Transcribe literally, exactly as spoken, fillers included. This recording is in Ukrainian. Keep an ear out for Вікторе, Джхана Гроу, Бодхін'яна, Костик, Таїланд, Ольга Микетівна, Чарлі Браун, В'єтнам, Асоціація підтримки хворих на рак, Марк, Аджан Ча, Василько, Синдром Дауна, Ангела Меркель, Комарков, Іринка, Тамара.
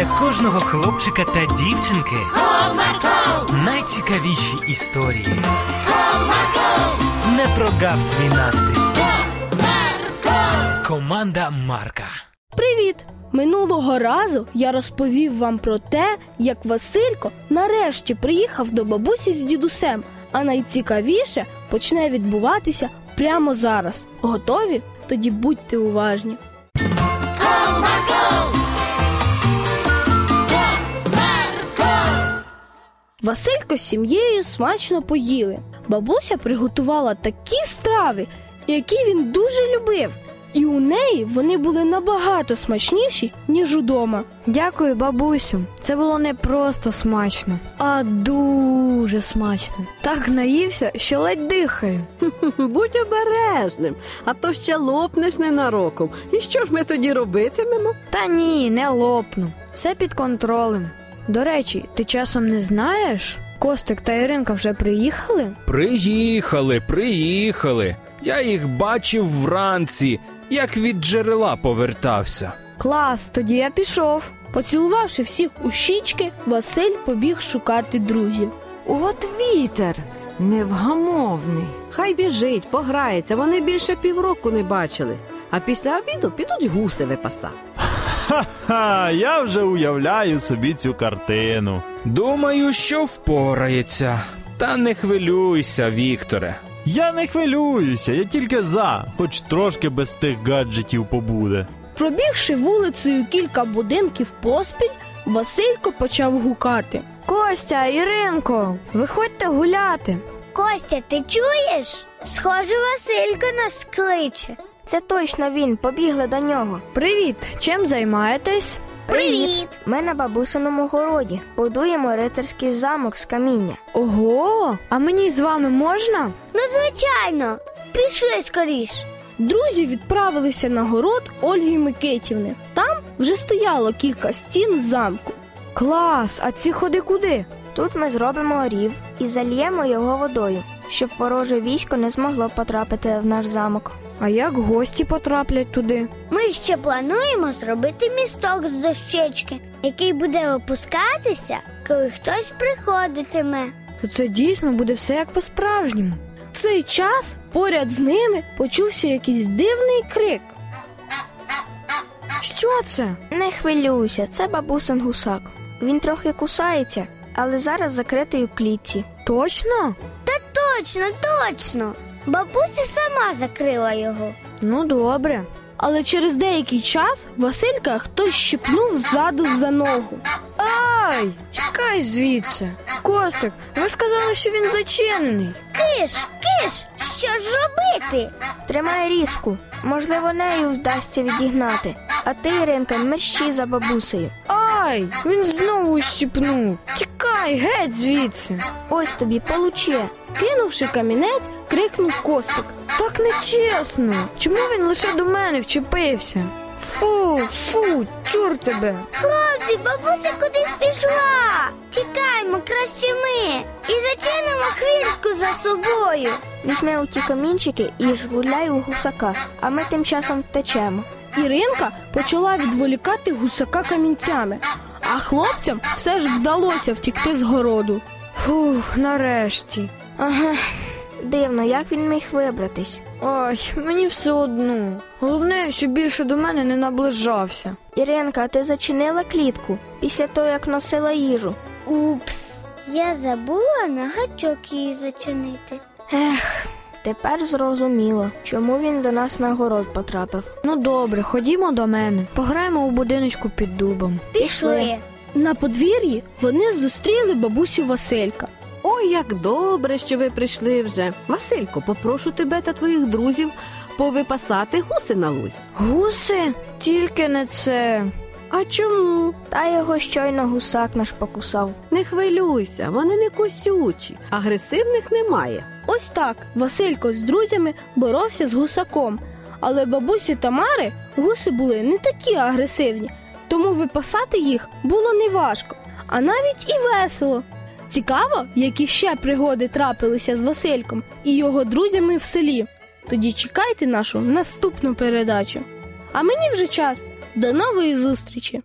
для кожного хлопчика та дівчинки. Комарков! Найцікавіші історії. Комарков! Не прогав свій настрій. Комарков! Команда Марка. Привіт! Минулого разу я розповів вам про те, як Василько нарешті приїхав до бабусі з дідусем. А найцікавіше почне відбуватися прямо зараз. Готові? Тоді будьте уважні. Василько з сім'єю смачно поїли. Бабуся приготувала такі страви, які він дуже любив. І у неї вони були набагато смачніші, ніж удома. Дякую, бабусю. Це було не просто смачно, а дуже смачно. Так наївся, що ледь дихаю. Будь обережним, а то ще лопнеш ненароком. І що ж ми тоді робитимемо? Та ні, не лопну. Все під контролем. До речі, ти часом не знаєш? Костик та Іринка вже приїхали? Приїхали, приїхали. Я їх бачив вранці, як від джерела повертався. Клас, тоді я пішов. Поцілувавши всіх у щічки, Василь побіг шукати друзів. От вітер невгамовний. Хай біжить, пограється, вони більше півроку не бачились. А після обіду підуть гуси випасати. Ха-ха, я вже уявляю собі цю картину. Думаю, що впорається. Та не хвилюйся, Вікторе. Я не хвилююся, я тільки за, хоч трошки без тих гаджетів побуде. Пробігши вулицею кілька будинків поспіль, Василько почав гукати. Костя, Іринко, виходьте гуляти. Костя, ти чуєш? Схоже, Василько нас кличе. Це точно він, побігли до нього. Привіт, чим займаєтесь? Привіт! Ми на бабусиному городі. Будуємо рицарський замок з каміння. Ого! А мені з вами можна? Ну, звичайно! Пішли скоріш! Друзі відправилися на город Ольги Микетівни. Там вже стояло кілька стін замку. Клас! А ці ходи куди? Тут ми зробимо рів і зальємо його водою, щоб вороже військо не змогло потрапити в наш замок. А як гості потраплять туди? Ми ще плануємо зробити місток з дощечки, який буде опускатися, коли хтось приходитиме. То це дійсно буде все як по-справжньому. В цей час поряд з ними почувся якийсь дивний крик. Що це? Не хвилюйся, це бабусин гусак. Він трохи кусається, але зараз закритий у клітці. Точно? Та точно, точно! Бабуся сама закрила його. Ну, добре. Але через деякий час Василька хтось щепнув ззаду за ногу. Ай, чекай звідси. Костик, ви ж казали, що він зачинений. Киш, киш, що ж робити? Тримай різку, можливо, нею вдасться відігнати. А ти, Іринка, мерщій за бабусею. Ай, він знову щепнув. Чекай, геть звідси. Ось тобі, получи. Кинувши камінець, крикнув Костик. Так нечесно. Чому він лише до мене вчепився? Фу, фу, чур тебе. Хлопці, бабуся кудись пішла. Тікаймо, краще ми. І зачинимо хвіртку за собою. Візьми у ті камінчики і ж гуляй у гусака, а ми тим часом втечемо. Іринка почала відволікати гусака камінцями, а хлопцям все ж вдалося втікти з городу. Фух, нарешті. Ага. Дивно, як він міг вибратись. Ой, мені все одно. Головне, що більше до мене не наближався. Іринка, ти зачинила клітку після того, як носила їжу? Упс, я забула на гачок її зачинити. Ех, тепер зрозуміло, чому він до нас на город потрапив. Ну добре, ходімо до мене. Пограємо у будиночку під дубом. Пішли. На подвір'ї вони зустріли бабусю Василька. Ой, як добре, що ви прийшли вже. Василько, попрошу тебе та твоїх друзів повипасати гуси на лузі. Гуси? Тільки не це. А чому? Та його щойно гусак наш покусав. Не хвилюйся, вони не кусючі, агресивних немає. Ось так Василько з друзями боровся з гусаком. Але бабусі Тамари гуси були не такі агресивні, тому випасати їх було неважко, а навіть і весело. Цікаво, які ще пригоди трапилися з Васильком і його друзями в селі. Тоді чекайте нашу наступну передачу. А мені вже час. До нової зустрічі!